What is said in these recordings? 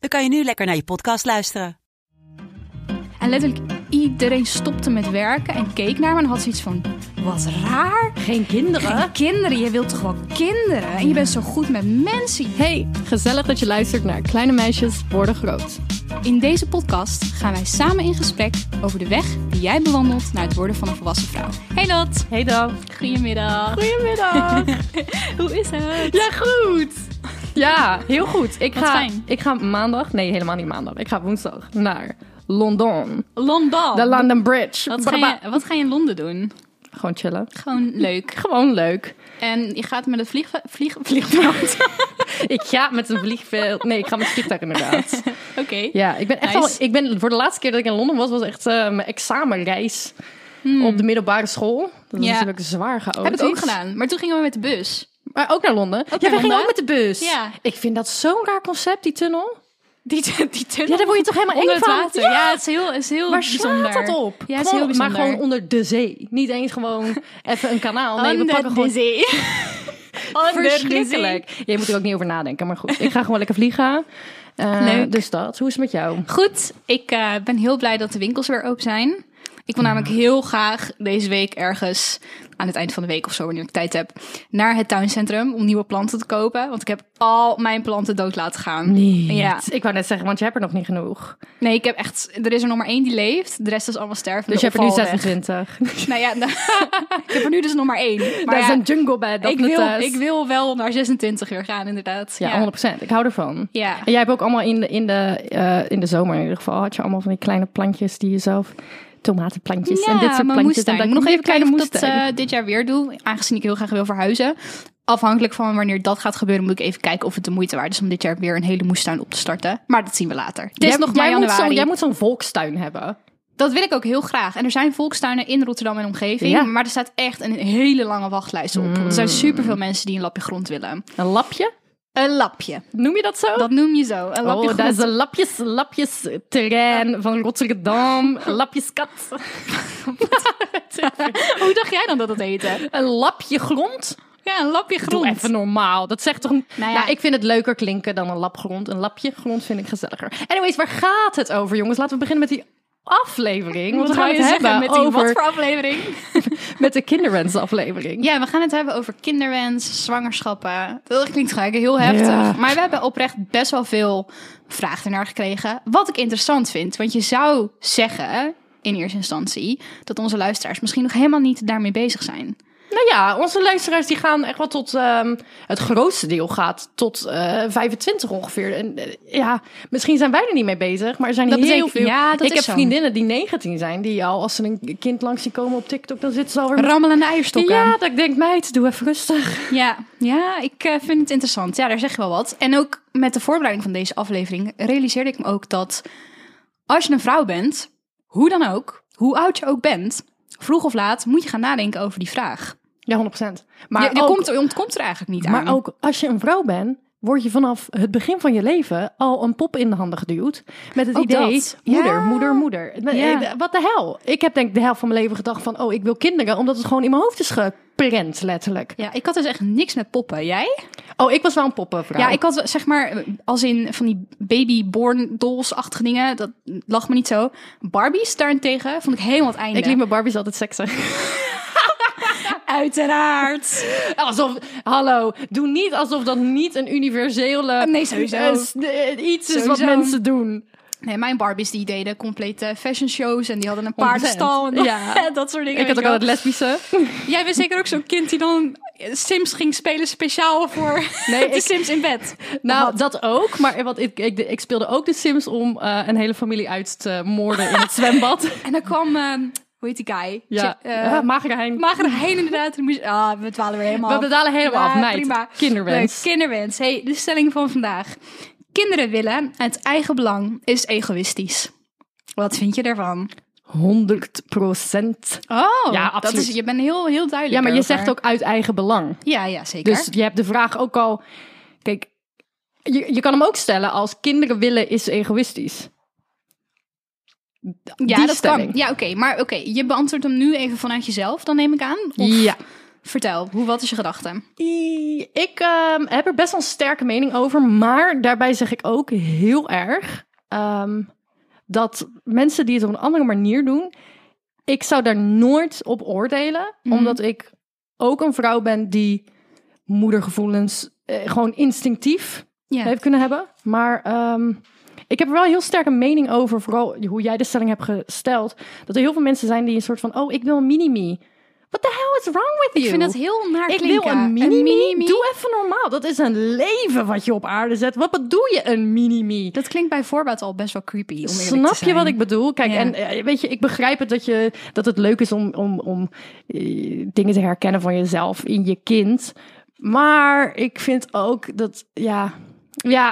dan kan je nu lekker naar je podcast luisteren. En letterlijk iedereen stopte met werken en keek naar me en had zoiets van... Wat raar. Geen kinderen. Geen kinderen. Je wilt toch wel kinderen? En je bent zo goed met mensen. Hey, gezellig dat je luistert naar Kleine Meisjes Worden Groot. In deze podcast gaan wij samen in gesprek over de weg die jij bewandelt naar het worden van een volwassen vrouw. Hey Lot. Hey Dom. Goedemiddag. Goedemiddag. Hoe is het? Ja, goed. Ja, heel goed. Ik ga maandag, nee helemaal niet maandag, ik ga woensdag naar London. London. De London Bridge. Wat ga je in Londen doen? Gewoon chillen. Gewoon leuk. Gewoon leuk. En je gaat met het vliegveld? Ik ga met het vliegtuig inderdaad. Oké. Ja, ik ben echt nice. Voor de laatste keer dat ik in Londen was echt mijn examenreis op de middelbare school. Dat was natuurlijk zwaar chaotisch. Heb ik ook gedaan. Maar toen gingen we met de bus. Maar ook naar Londen. Okay, ja, we gingen ook met de bus. Ja. Ik vind dat zo'n raar concept, die tunnel. Die tunnel. Ja, daar word je toch helemaal eng van? Water. Ja. Ja, het is heel bijzonder. Waar slaat dat op? Ja, het is gewoon, heel bijzonder. Maar gewoon onder de zee. Niet eens gewoon even een kanaal. Nee, we pakken gewoon... Onder de zee. Verschrikkelijk. Je moet er ook niet over nadenken, maar goed. Ik ga gewoon lekker vliegen. Leuk. Dus dat. Hoe is het met jou? Goed. Ik ben heel blij dat de winkels weer open zijn. Ik wil namelijk heel graag deze week ergens, aan het eind van de week of zo, wanneer ik tijd heb, naar het tuincentrum om nieuwe planten te kopen. Want ik heb al mijn planten dood laten gaan. Niet. Ja. Ik wou net zeggen, want je hebt er nog niet genoeg. Nee, ik heb echt, er is er nog maar 1 die leeft. De rest is allemaal stervende. Dus je hebt er nu 26. Nou ja, ik heb er nu dus nog maar 1. Maar dat is een jungle bed. Ik wil wel naar 26 weer gaan, inderdaad. Ja, 100%. Ik hou ervan. Ja. En jij hebt ook allemaal in de zomer in ieder geval, had je allemaal van die kleine plantjes die je zelf... Tomatenplantjes en dit soort plantjes. En dat ik moet nog even kijken of ik dat dit jaar weer doe. Aangezien ik heel graag wil verhuizen. Afhankelijk van wanneer dat gaat gebeuren, moet ik even kijken of het de moeite waard is om dit jaar weer een hele moestuin op te starten. Maar dat zien we later. Het is nog maar januari. Jij moet zo'n volkstuin hebben. Dat wil ik ook heel graag. En er zijn volkstuinen in Rotterdam en omgeving. Ja. Maar er staat echt een hele lange wachtlijst op. Er zijn superveel mensen die een lapje grond willen. Een lapje? Een lapje. Noem je dat zo? Dat noem je zo. Een lapje dat is een lapjes terrein van Rotterdam. Lapjeskat. Hoe dacht jij dan dat het heette? Een lapje grond? Ja, een lapje grond. Doe even normaal. Dat zegt toch... Nou, ik vind het leuker klinken dan een lap grond. Een lapje grond vind ik gezelliger. Anyways, waar gaat het over, jongens? Laten we beginnen met die aflevering. Want we gaan het hebben met die over... Wat voor aflevering? Met de kinderwensaflevering. Ja, we gaan het hebben over kinderwens, zwangerschappen. Dat klinkt gelijk heel heftig. Ja. Maar we hebben oprecht best wel veel vragen ernaar gekregen. Wat ik interessant vind. Want je zou zeggen, in eerste instantie, dat onze luisteraars misschien nog helemaal niet daarmee bezig zijn. Nou ja, onze luisteraars die gaan echt wel tot... het grootste deel gaat tot 25 ongeveer. En ja, misschien zijn wij er niet mee bezig, maar er zijn heel veel... Ja, ik heb vriendinnen die 19 zijn, die al als ze een kind langs zien komen op TikTok... dan zitten ze alweer... Rammelende eierstokken. Ja, dat ik denk, meid, doe even rustig. Ja, ik vind het interessant. Ja, daar zeg je wel wat. En ook met de voorbereiding van deze aflevering realiseerde ik me ook dat... als je een vrouw bent, hoe dan ook, hoe oud je ook bent... vroeg of laat moet je gaan nadenken over die vraag. Ja, 100%. Maar je ontkomt er eigenlijk niet aan. Maar ook als je een vrouw bent, word je vanaf het begin van je leven al een pop in de handen geduwd. Met het idee, moeder. Ja. Wat de hel? Ik heb denk ik de helft van mijn leven gedacht van, ik wil kinderen. Omdat het gewoon in mijn hoofd is geprent, letterlijk. Ja, ik had dus echt niks met poppen. Jij? Oh, ik was wel een poppenvrouw. Ja, ik had zeg maar, als in van die babyborn dolls-achtige dingen. Dat lag me niet zo. Barbies daarentegen vond ik helemaal het einde. Ik liep mijn Barbies altijd seksen. Uiteraard. Hallo, doe niet alsof dat niet een universele... Nee, sowieso. Iets is wat mensen doen. Nee, mijn Barbies die deden complete fashion shows en die hadden een paardenstal en dat soort dingen. Ik had ook al het lesbische. Jij bent zeker ook zo'n kind die dan Sims ging spelen speciaal voor de Sims in bed. Nou, dat ook. Maar want ik speelde ook de Sims om een hele familie uit te moorden in het zwembad. En dan kwam... hoe heet die guy? Ja, Magere Hein inderdaad. We dwalen weer helemaal af. Prima. Kinderwens. Hey, de stelling van vandaag. Kinderen willen uit eigen belang is egoïstisch. Wat vind je daarvan? 100%. Oh, ja, absoluut. Dat is, je bent heel, heel duidelijk. Ja, maar je zegt ook uit eigen belang. Ja, ja, zeker. Dus je hebt de vraag ook al... Kijk, je kan hem ook stellen als kinderen willen is egoïstisch. Ja, dat kan. Ja, oké. Maar oké, je beantwoordt hem nu even vanuit jezelf, dan neem ik aan. Of... Ja. Vertel, wat is je gedachte? Ik heb er best wel een sterke mening over. Maar daarbij zeg ik ook heel erg... dat mensen die het op een andere manier doen... ik zou daar nooit op oordelen. Mm-hmm. Omdat ik ook een vrouw ben die moedergevoelens... gewoon instinctief heeft kunnen hebben. Maar ik heb er wel heel sterk een mening over... vooral hoe jij de stelling hebt gesteld... dat er heel veel mensen zijn die een soort van... oh, ik wil een mini-me. What the hell is wrong with you? Ik vind dat heel naar klinken. Ik wil een mini-me. Doe even normaal. Dat is een leven wat je op aarde zet. Wat bedoel je, een mini-me? Dat klinkt bij voorbaat al best wel creepy, om eerlijk te zijn. Snap je wat ik bedoel? Kijk, en weet je, ik begrijp het dat het leuk is om dingen te herkennen van jezelf in je kind. Maar ik vind ook dat, ja,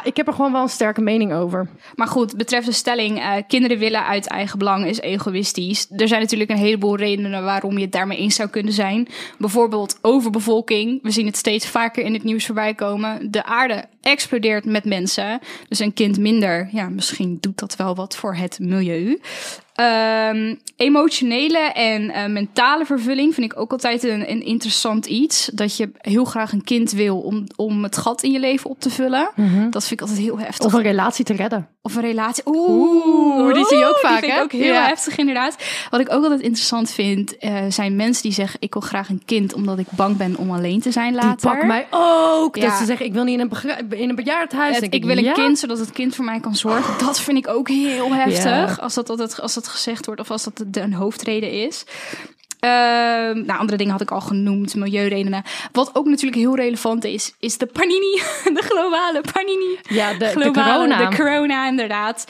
ik heb er gewoon wel een sterke mening over. Maar goed, betreft de stelling... kinderen willen uit eigen belang is egoïstisch. Er zijn natuurlijk een heleboel redenen... waarom je het daarmee eens zou kunnen zijn. Bijvoorbeeld overbevolking. We zien het steeds vaker in het nieuws voorbij komen. De aarde explodeert met mensen. Dus een kind minder. Ja, misschien doet dat wel wat voor het milieu. Emotionele en mentale vervulling vind ik ook altijd een interessant iets. Dat je heel graag een kind wil om het gat in je leven op te vullen. Mm-hmm. Dat vind ik altijd heel heftig. Of een relatie te redden. Of een relatie. Oeh, die zie je ook vaak. Die vind ik ook heel heftig, inderdaad. Wat ik ook altijd interessant vind, zijn mensen die zeggen... ik wil graag een kind omdat ik bang ben om alleen te zijn later. Die pakt mij ook. Ja. Dat ze zeggen, ik wil niet in een bejaardenhuis. Ik wil een kind, zodat het kind voor mij kan zorgen. Oh. Dat vind ik ook heel heftig. Yeah. Als dat gezegd wordt of als dat een hoofdreden is... andere dingen had ik al genoemd, milieuredenen. Wat ook natuurlijk heel relevant is de panini, de globale panini. Ja, de corona, inderdaad.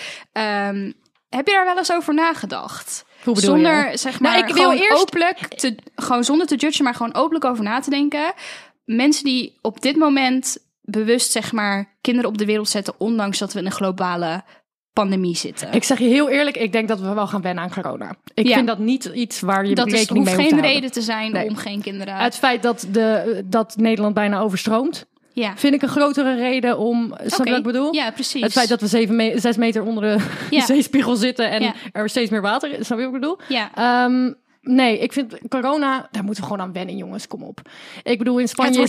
Heb je daar wel eens over nagedacht? Hoe bedoel je? Zeg maar, ik wil eerst gewoon zonder te judgen, maar gewoon openlijk over na te denken. Mensen die op dit moment bewust, zeg maar, kinderen op de wereld zetten, ondanks dat we in een globale pandemie zitten. Ik zeg je heel eerlijk, ik denk dat we wel gaan wennen aan corona. Ik vind dat niet iets waar je rekening mee moet houden. Dat hoeft geen reden te zijn om geen kinderen... Het feit dat Nederland bijna overstroomt, vind ik een grotere reden om... Snap je wat ik bedoel? Ja, precies. Het feit dat we 6 meter onder de zeespiegel zitten en er steeds meer water is. Snap je wat ik bedoel? Ja. Nee, ik vind corona, daar moeten we gewoon aan wennen, jongens. Kom op. Ik bedoel, in Spanje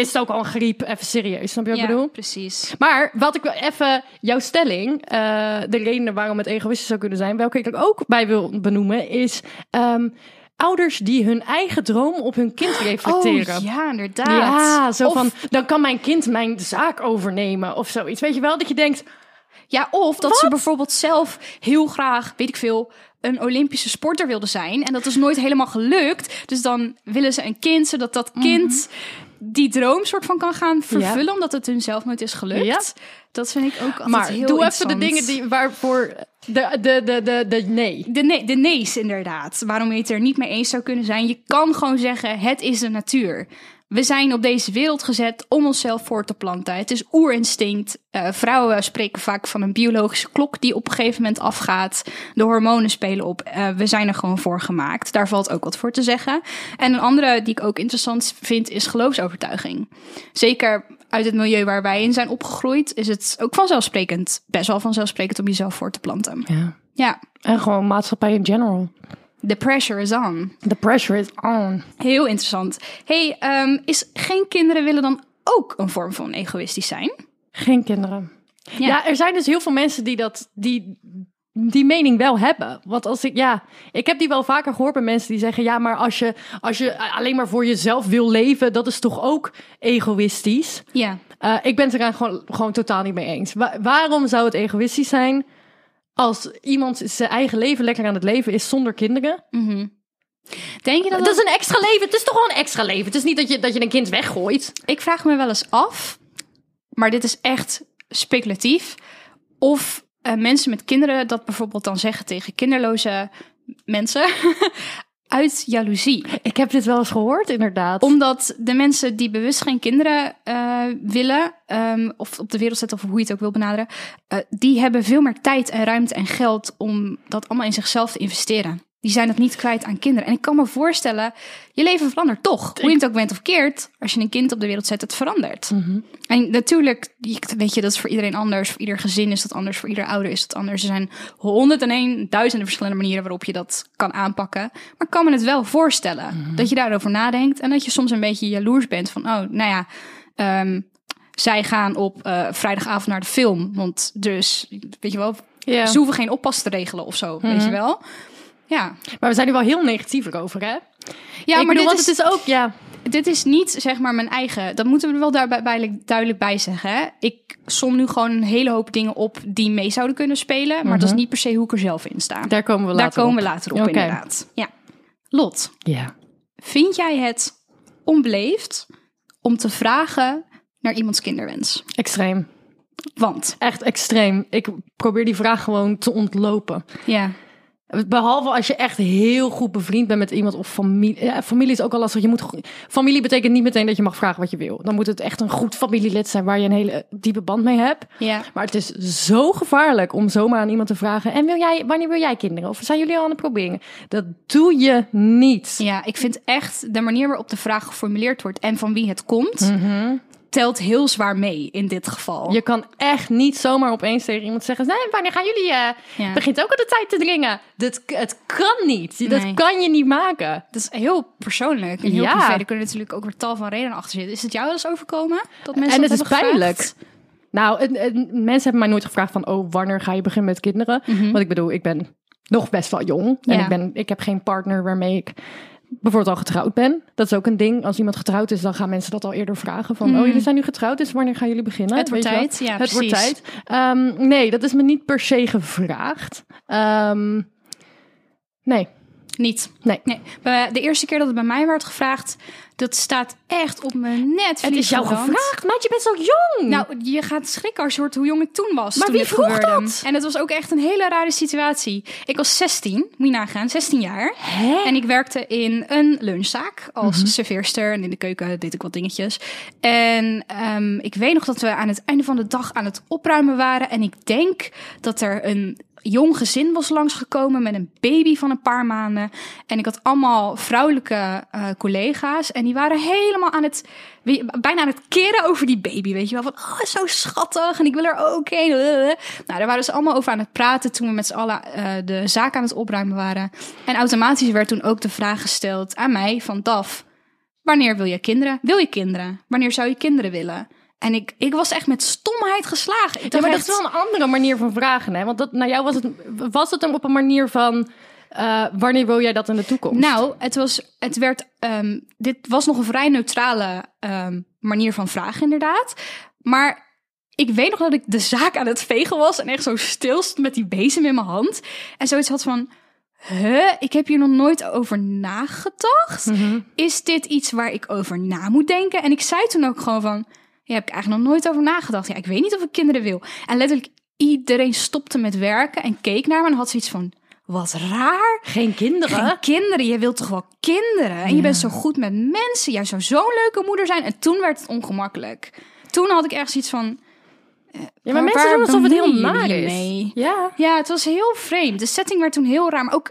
is het ook al een griep. Even serieus, snap je wat ik bedoel? Ja, precies. Maar wat ik wil even, jouw stelling, de redenen waarom het egoïstisch zou kunnen zijn, welke ik er ook bij wil benoemen, is ouders die hun eigen droom op hun kind reflecteren. Oh ja, inderdaad. Ja, zo van, dan kan mijn kind mijn zaak overnemen of zoiets. Weet je wel, dat je denkt... Ja, of dat ze bijvoorbeeld zelf heel graag, weet ik veel, een Olympische sporter wilde zijn. En dat is nooit helemaal gelukt. Dus dan willen ze een kind, zodat dat kind die droom soort van kan gaan vervullen. Ja. Omdat het hun zelf nooit is gelukt. Ja. Dat vind ik ook altijd heel interessant. Maar doe even de dingen waarvoor... De nee's, inderdaad. Waarom je het er niet mee eens zou kunnen zijn. Je kan gewoon zeggen, het is de natuur. We zijn op deze wereld gezet om onszelf voor te planten. Het is oerinstinct. Vrouwen spreken vaak van een biologische klok die op een gegeven moment afgaat. De hormonen spelen op. We zijn er gewoon voor gemaakt. Daar valt ook wat voor te zeggen. En een andere die ik ook interessant vind is geloofsovertuiging. Zeker uit het milieu waar wij in zijn opgegroeid... is het ook vanzelfsprekend, best wel vanzelfsprekend om jezelf voor te planten. Ja. En gewoon maatschappij in general. The pressure is on. The pressure is on. Heel interessant. Hey, is geen kinderen willen dan ook een vorm van egoïstisch zijn? Geen kinderen. Ja, er zijn dus heel veel mensen die die mening wel hebben. Want als ik heb die wel vaker gehoord bij mensen die zeggen... ja, maar als je alleen maar voor jezelf wil leven... dat is toch ook egoïstisch? Ja. Ik ben het eraan gewoon totaal niet mee eens. Waarom zou het egoïstisch zijn... als iemand zijn eigen leven lekker aan het leven is zonder kinderen... Mm-hmm. Denk je dat is een extra leven? Het is toch wel een extra leven? Het is niet dat je een kind weggooit. Ik vraag me wel eens af... maar dit is echt speculatief... of mensen met kinderen dat bijvoorbeeld dan zeggen tegen kinderloze mensen... Uit jaloezie. Ik heb dit wel eens gehoord, inderdaad. Omdat de mensen die bewust geen kinderen willen... of op de wereld zetten, of hoe je het ook wil benaderen... die hebben veel meer tijd en ruimte en geld... om dat allemaal in zichzelf te investeren. Die zijn het niet kwijt aan kinderen. En ik kan me voorstellen, je leven verandert toch. Hoe je het ook bent of keert, als je een kind op de wereld zet, het verandert. Mm-hmm. En natuurlijk, weet je, dat is voor iedereen anders. Voor ieder gezin is dat anders. Voor ieder ouder is dat anders. Er zijn 101.000 verschillende manieren waarop je dat kan aanpakken. Maar ik kan me het wel voorstellen, mm-hmm, dat je daarover nadenkt. En dat je soms een beetje jaloers bent van, oh, nou ja... zij gaan op vrijdagavond naar de film. Want dus, weet je wel, yeah, ze hoeven geen oppas te regelen of zo, mm-hmm, weet je wel. Ja, maar we zijn er wel heel negatief over, hè? Ja, ik maar bedoel, dit is ook, ja. Dit is niet, zeg maar, mijn eigen. Dat moeten we er wel duidelijk bij zeggen, hè? Ik som nu gewoon een hele hoop dingen op die mee zouden kunnen spelen, maar mm-hmm, dat is niet per se hoe ik er zelf in sta. Daar komen we later op, okay, inderdaad. Ja. Lot, yeah, vind jij het onbeleefd om te vragen naar iemands kinderwens? Extreem. Want? Echt extreem. Ik probeer die vraag gewoon te ontlopen. Ja. Behalve als je echt heel goed bevriend bent met iemand of familie. Ja, familie is ook al lastig. Familie betekent niet meteen dat je mag vragen wat je wil. Dan moet het echt een goed familielid zijn waar je een hele diepe band mee hebt. Ja. Maar het is zo gevaarlijk om zomaar aan iemand te vragen... wanneer wil jij kinderen? Of zijn jullie al aan het proberen? Dat doe je niet. Ja, ik vind echt de manier waarop de vraag geformuleerd wordt... en van wie het komt... Mm-hmm, telt heel zwaar mee in dit geval. Je kan echt niet zomaar opeens tegen iemand zeggen... nee, wanneer gaan jullie... ja. Begint ook al de tijd te dringen. Het kan niet. Nee. Dat kan je niet maken. Dat is heel persoonlijk. En heel, ja, privé. Er kunnen natuurlijk ook weer tal van redenen achter zitten. Is het jou wel eens overkomen? Dat mensen en het is pijnlijk. Nou, mensen hebben mij nooit gevraagd van... oh, wanneer ga je beginnen met kinderen? Mm-hmm. Want ik bedoel, ik ben nog best wel jong. Ja. En ik heb geen partner waarmee ik... bijvoorbeeld al getrouwd ben. Dat is ook een ding. Als iemand getrouwd is, dan gaan mensen dat al eerder vragen. Van, oh, jullie zijn nu getrouwd, dus wanneer gaan jullie beginnen? Het wordt tijd. Ja, het wordt tijd. Nee, dat is me niet per se gevraagd. Nee. Niet? Nee. De eerste keer dat het bij mij werd gevraagd... dat staat echt op mijn netvlies. Het is jou gevraagd? Maat, je bent zo jong. Nou, je gaat schrikken als je hoort hoe jong ik toen was. Maar toen wie vroeg dat? En het was ook echt een hele rare situatie. Ik was 16, moet je nagaan, 16 jaar. Hè? En ik werkte in een lunchzaak als serveerster. En in de keuken deed ik wat dingetjes. En ik weet nog dat we aan het einde van de dag aan het opruimen waren. En ik denk dat er een... jong gezin was langsgekomen met een baby van een paar maanden. En ik had allemaal vrouwelijke collega's. En die waren helemaal bijna aan het keren over die baby. Weet je wel, van oh, zo schattig en ik wil er ook heen. Nou, daar waren ze allemaal over aan het praten toen we met z'n allen de zaak aan het opruimen waren. En automatisch werd toen ook de vraag gesteld aan mij van Daf. Wanneer wil je kinderen? Wil je kinderen? Wanneer zou je kinderen willen? En ik was echt met stomheid geslagen. Ja, maar dat is wel een andere manier van vragen, hè? Want dat, nou, jou was het dan op een manier van... wanneer wil jij dat in de toekomst? Nou, dit was nog een vrij neutrale manier van vragen, inderdaad. Maar ik weet nog dat ik de zaak aan het vegen was... en echt zo stil stond met die bezem in mijn hand. En zoiets had van... ik heb hier nog nooit over nagedacht. Mm-hmm. Is dit iets waar ik over na moet denken? En ik zei toen ook gewoon van... ja, heb ik eigenlijk nog nooit over nagedacht. Ja, ik weet niet of ik kinderen wil. En letterlijk iedereen stopte met werken en keek naar me en had zoiets van... wat raar. Geen kinderen. Je wilt toch wel kinderen? En je bent zo goed met mensen. Jij zou zo'n leuke moeder zijn. En toen werd het ongemakkelijk. Toen had ik echt zoiets van... ja, maar mensen doen alsof het heel naar is. Mee? Ja, het was heel vreemd. De setting werd toen heel raar, maar ook...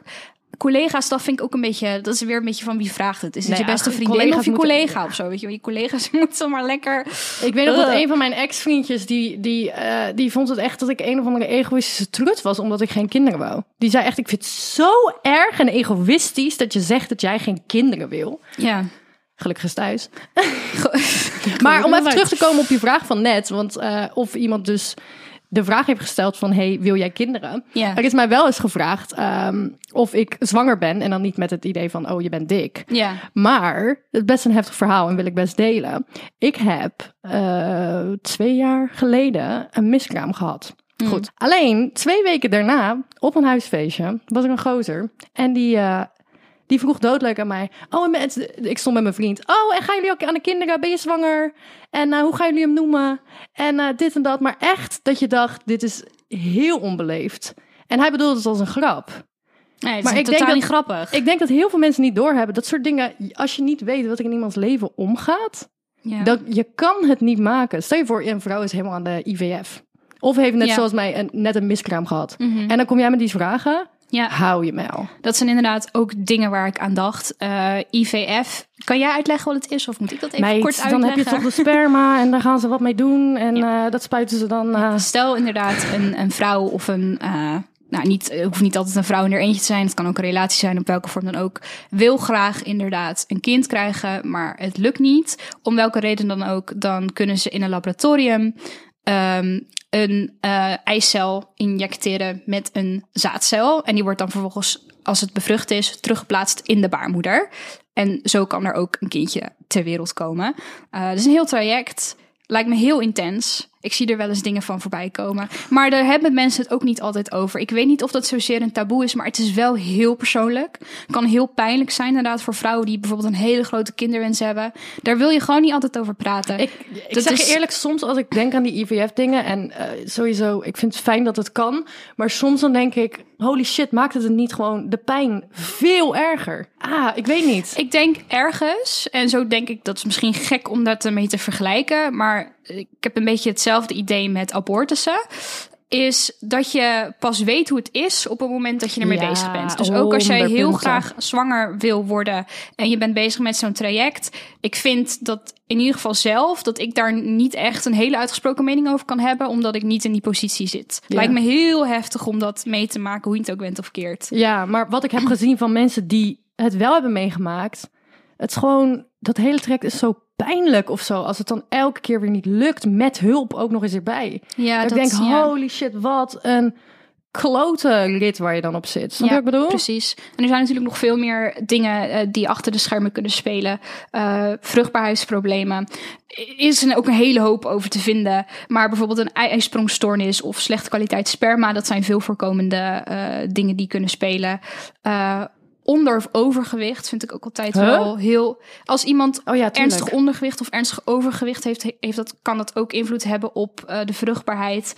collega's, dat vind ik ook een beetje... dat is weer een beetje van wie vraagt het. Is het je beste vriendin of je collega of zo? Weet je, je collega's moeten maar lekker... Ik weet nog dat een van mijn ex-vriendjes... die vond het echt dat ik een of andere egoïstische trut was... omdat ik geen kinderen wou. Die zei echt, ik vind het zo erg en egoïstisch... dat je zegt dat jij geen kinderen wil. Ja. Gelukkig is thuis. Maar om even terug te komen op je vraag van net... want of iemand dus... de vraag heeft gesteld van, hey, wil jij kinderen? Yeah. Er is mij wel eens gevraagd of ik zwanger ben. En dan niet met het idee van, oh, je bent dik. Yeah. Maar het is best een heftig verhaal en wil ik best delen. Ik heb 2 jaar geleden een miskraam gehad. Mm. Goed. Alleen 2 weken daarna, op een huisfeestje, was ik een gozer. En die vroeg doodleuk aan mij. Oh, ik stond met mijn vriend. Oh, en gaan jullie ook aan de kinderen? Ben je zwanger? En hoe gaan jullie hem noemen? En dit en dat. Maar echt dat je dacht, dit is heel onbeleefd. En hij bedoelde het als een grap. Nee, het is maar totaal niet grappig. Ik denk dat heel veel mensen niet doorhebben. Dat soort dingen, als je niet weet wat er in iemands leven omgaat, ja, dat, je kan het niet maken. Stel je voor, een vrouw is helemaal aan de IVF. Of heeft net zoals mij net een miskraam gehad. Mm-hmm. En dan kom jij met die vragen. Ja. Hou je mijl. Dat zijn inderdaad ook dingen waar ik aan dacht. IVF. Kan jij uitleggen wat het is? Of moet ik dat even kort uitleggen? Dan heb je toch de sperma en daar gaan ze wat mee doen. En dat spuiten ze dan. Stel inderdaad een vrouw of een... het hoeft niet altijd een vrouw in haar eentje te zijn. Het kan ook een relatie zijn, op welke vorm dan ook. Wil graag inderdaad een kind krijgen, maar het lukt niet. Om welke reden dan ook. Dan kunnen ze in een laboratorium... Een eicel injecteren met een zaadcel. En die wordt dan vervolgens, als het bevrucht is, teruggeplaatst in de baarmoeder. En zo kan er ook een kindje ter wereld komen. Dus een heel traject. Lijkt me heel intens. Ik zie er wel eens dingen van voorbij komen. Maar daar hebben mensen het ook niet altijd over. Ik weet niet of dat zozeer een taboe is, maar het is wel heel persoonlijk. Het kan heel pijnlijk zijn inderdaad voor vrouwen die bijvoorbeeld een hele grote kinderwens hebben. Daar wil je gewoon niet altijd over praten. Ik zeg je eerlijk, soms als ik denk aan die IVF-dingen en sowieso, ik vind het fijn dat het kan. Maar soms dan denk ik, holy shit, maakt het niet gewoon de pijn veel erger? Ik weet niet. Ik denk ergens, en zo denk ik, dat is misschien gek om dat ermee te vergelijken, maar... Ik heb een beetje hetzelfde idee met abortussen. Is dat je pas weet hoe het is op het moment dat je ermee bezig bent. Dus ook als jij heel graag zwanger wil worden en je bent bezig met zo'n traject. Ik vind dat in ieder geval zelf, dat ik daar niet echt een hele uitgesproken mening over kan hebben, omdat ik niet in die positie zit. Ja. Lijkt me heel heftig om dat mee te maken, hoe je het ook bent of keert. Ja, maar wat ik heb gezien van mensen die het wel hebben meegemaakt, het is gewoon, dat hele traject is zo pijnlijk of zo, als het dan elke keer weer niet lukt, met hulp ook nog eens erbij. Ja, dat ik denk, holy shit, wat een klote rit waar je dan op zit. Snap je wat ik bedoel? Precies. En er zijn natuurlijk nog veel meer dingen die achter de schermen kunnen spelen. Vruchtbaarheidsproblemen. Is er ook een hele hoop over te vinden. Maar bijvoorbeeld een eisprongstoornis of slechte kwaliteit sperma, dat zijn veel voorkomende dingen die kunnen spelen. Onder- of overgewicht vind ik ook altijd wel heel... Als iemand ernstig ondergewicht of ernstig overgewicht kan dat ook invloed hebben op de vruchtbaarheid.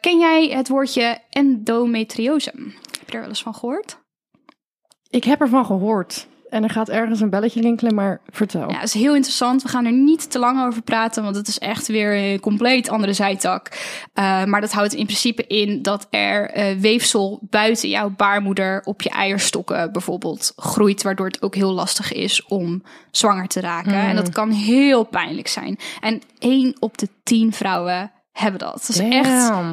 Ken jij het woordje endometriose? Heb je daar wel eens van gehoord? Ik heb ervan gehoord. En er gaat ergens een belletje rinkelen, maar vertel. Ja, dat is heel interessant. We gaan er niet te lang over praten, want het is echt weer een compleet andere zijtak. Maar dat houdt in principe in dat er weefsel buiten jouw baarmoeder op je eierstokken bijvoorbeeld groeit, waardoor het ook heel lastig is om zwanger te raken. En dat kan heel pijnlijk zijn. En 1 op de 10 vrouwen hebben dat. Dat is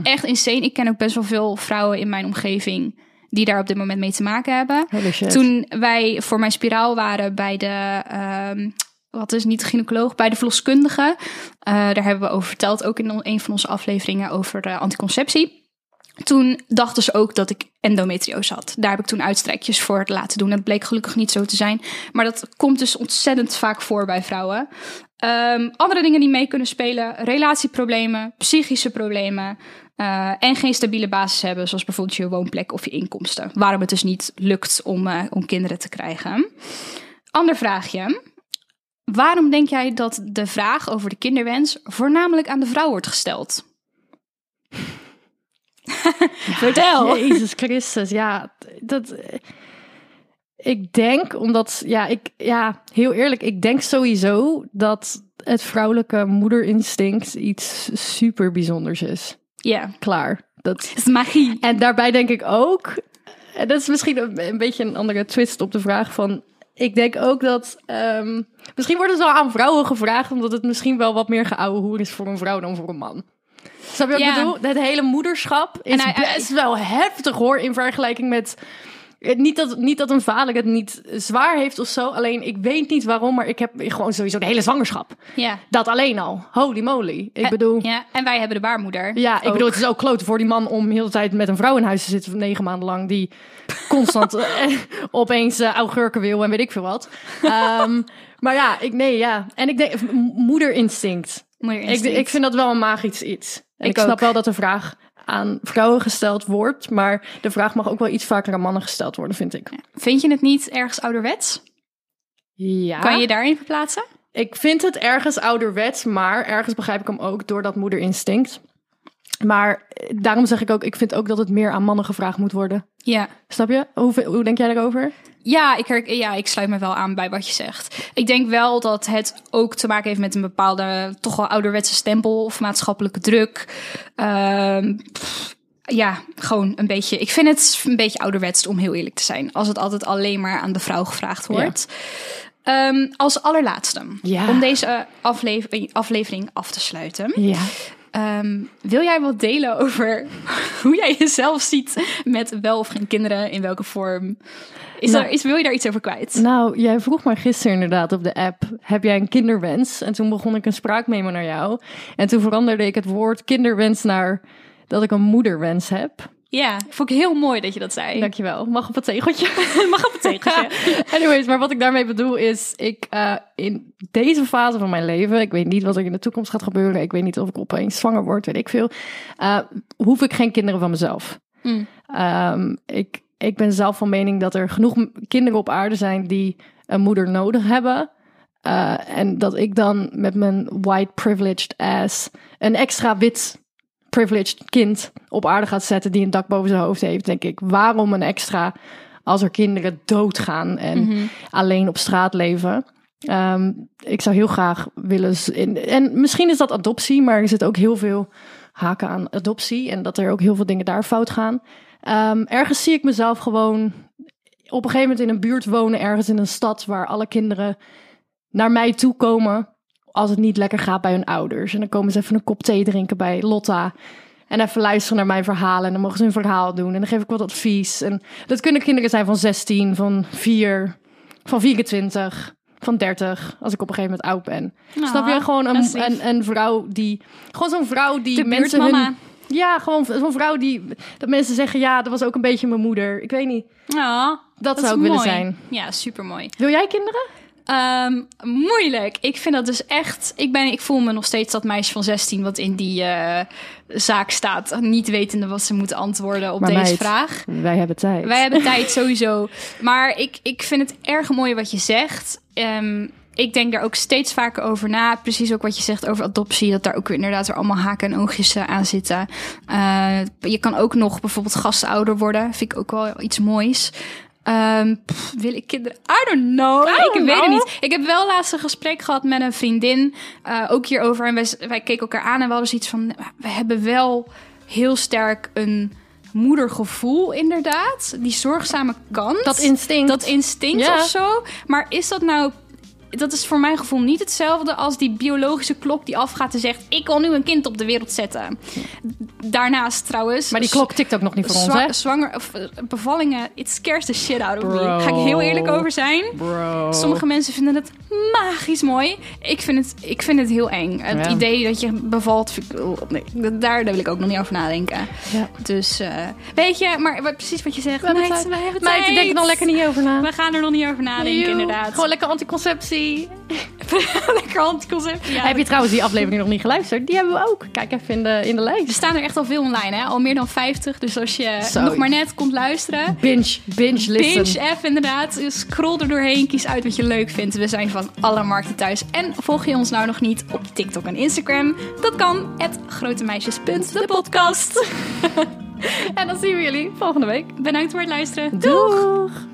echt insane. Ik ken ook best wel veel vrouwen in mijn omgeving die daar op dit moment mee te maken hebben. Toen wij voor mijn spiraal waren bij de... de gynaecoloog, bij de verloskundige. Daar hebben we over verteld, ook in een van onze afleveringen over anticonceptie. Toen dachten ze ook dat ik endometriose had. Daar heb ik toen uitstrijkjes voor laten doen. Dat bleek gelukkig niet zo te zijn. Maar dat komt dus ontzettend vaak voor bij vrouwen. Andere dingen die mee kunnen spelen: relatieproblemen, psychische problemen. En geen stabiele basis hebben, zoals bijvoorbeeld je woonplek of je inkomsten. Waarom het dus niet lukt om kinderen te krijgen. Ander vraagje. Waarom denk jij dat de vraag over de kinderwens voornamelijk aan de vrouw wordt gesteld? Vertel. Jezus Christus, dat... Ik denk, omdat... heel eerlijk, ik denk sowieso dat het vrouwelijke moederinstinct iets super bijzonders is. Ja. Klaar. Dat is magie. En daarbij denk ik ook... En dat is misschien een beetje een andere twist op de vraag van... Ik denk ook dat... misschien wordt het wel aan vrouwen gevraagd, omdat het misschien wel wat meer geouwe hoer is voor een vrouw dan voor een man. Snap je wat ik bedoel? Het hele moederschap is best wel heftig, hoor, in vergelijking met... Niet dat een vader het niet zwaar heeft of zo. Alleen, ik weet niet waarom, maar ik heb gewoon sowieso de hele zwangerschap. Ja. Dat alleen al. Holy moly. Ik bedoel... Ja, en wij hebben de baarmoeder. Ja, ook. Ik bedoel, het is ook klote voor die man om heel de tijd met een vrouw in huis te zitten van 9 maanden lang. Die constant opeens augurken wil en weet ik veel wat. Maar ja, En ik denk, moederinstinct. Ik vind dat wel een magisch iets. En ik snap wel dat de vraag aan vrouwen gesteld wordt, maar de vraag mag ook wel iets vaker aan mannen gesteld worden, vind ik. Vind je het niet ergens ouderwets? Ja. Kan je daarin verplaatsen? Ik vind het ergens ouderwets, maar ergens begrijp ik hem ook door dat moederinstinct. Maar daarom zeg ik ook, ik vind ook dat het meer aan mannen gevraagd moet worden. Ja. Snap je? Hoe denk jij daarover? Ja, ik sluit me wel aan bij wat je zegt. Ik denk wel dat het ook te maken heeft met een bepaalde, toch wel ouderwetse stempel of maatschappelijke druk. Gewoon een beetje. Ik vind het een beetje ouderwets, om heel eerlijk te zijn. Als het altijd alleen maar aan de vrouw gevraagd wordt. Ja. Als allerlaatste. Ja. Om deze aflevering af te sluiten. Ja. Wil jij wat delen over hoe jij jezelf ziet met wel of geen kinderen? In welke vorm? Wil je daar iets over kwijt? Nou, jij vroeg maar gisteren inderdaad op de app, heb jij een kinderwens? En toen begon ik een spraakmemo naar jou. En toen veranderde ik het woord kinderwens naar dat ik een moederwens heb. Ja, vond ik heel mooi dat je dat zei. Dankjewel. Mag op het tegeltje. Mag op het tegeltje. Anyways, maar wat ik daarmee bedoel is, ik in deze fase van mijn leven, ik weet niet wat er in de toekomst gaat gebeuren, ik weet niet of ik opeens zwanger word, weet ik veel, hoef ik geen kinderen van mezelf. Mm. Ik ben zelf van mening dat er genoeg kinderen op aarde zijn die een moeder nodig hebben. En dat ik dan met mijn white privileged ass een extra wit privileged kind op aarde gaat zetten die een dak boven zijn hoofd heeft, denk ik. Waarom een extra als er kinderen doodgaan en alleen op straat leven? Ik zou heel graag willen... En misschien is dat adoptie, maar er zit ook heel veel haken aan adoptie en dat er ook heel veel dingen daar fout gaan. Ergens zie ik mezelf gewoon op een gegeven moment in een buurt wonen, ergens in een stad waar alle kinderen naar mij toe komen als het niet lekker gaat bij hun ouders. En dan komen ze even een kop thee drinken bij Lotta. En even luisteren naar mijn verhalen. En dan mogen ze hun verhaal doen. En dan geef ik wat advies. En dat kunnen kinderen zijn van 16, van 4, van 24, van 30. Als ik op een gegeven moment oud ben. Nou, snap je? Gewoon een vrouw die... Gewoon zo'n vrouw die de mensen... Hun, ja, gewoon zo'n vrouw die... Dat mensen zeggen, ja, dat was ook een beetje mijn moeder. Ik weet niet. Nou, dat zou ik mooi willen zijn. Ja, supermooi. Wil jij kinderen? Moeilijk. Ik vind dat dus echt... Ik voel me nog steeds dat meisje van 16... wat in die zaak staat. Niet wetende wat ze moet antwoorden op maar deze vraag. Wij hebben tijd. Wij hebben tijd, sowieso. Maar ik vind het erg mooi wat je zegt. Ik denk daar ook steeds vaker over na. Precies ook wat je zegt over adoptie. Dat daar ook inderdaad weer allemaal haken en oogjes aan zitten. Je kan ook nog bijvoorbeeld gastouder worden. Vind ik ook wel iets moois. Wil ik kinderen? I don't know. Weet het niet. Ik heb wel laatst een gesprek gehad met een vriendin. Ook hierover. En wij keken elkaar aan en we hadden zoiets van... We hebben wel heel sterk een moedergevoel inderdaad. Die zorgzame kant. Dat instinct ja. Of zo. Maar is dat nou... Dat is voor mijn gevoel niet hetzelfde als die biologische klok die afgaat en zegt... Ik wil nu een kind op de wereld zetten. Daarnaast trouwens... Maar die klok tikt ook nog niet voor ons, hè? Bevallingen, it scares the shit out of me. Daar ga ik heel eerlijk over zijn. Bro. Sommige mensen vinden het magisch mooi. Ik vind het heel eng. Het idee dat je bevalt... Nee, daar wil ik ook nog niet over nadenken. Ja. Dus, weet je, maar precies wat je zegt. Meid, ik denk er nog lekker niet over na. We gaan er nog niet over nadenken, inderdaad. Gewoon lekker anticonceptie. Lekker handconcept. Ja, heb je trouwens die aflevering nog niet geluisterd? Die hebben we ook. Kijk even in de lijst. Er staan er echt al veel online, hè? Al meer dan 50. Dus als je nog maar net komt luisteren. Binge listen. Binge F inderdaad. Scroll er doorheen. Kies uit wat je leuk vindt. We zijn van alle markten thuis. En volg je ons nou nog niet op TikTok en Instagram? Dat kan. @grotemeisjes.depodcast. En dan zien we jullie volgende week. Bedankt voor het luisteren. Doeg!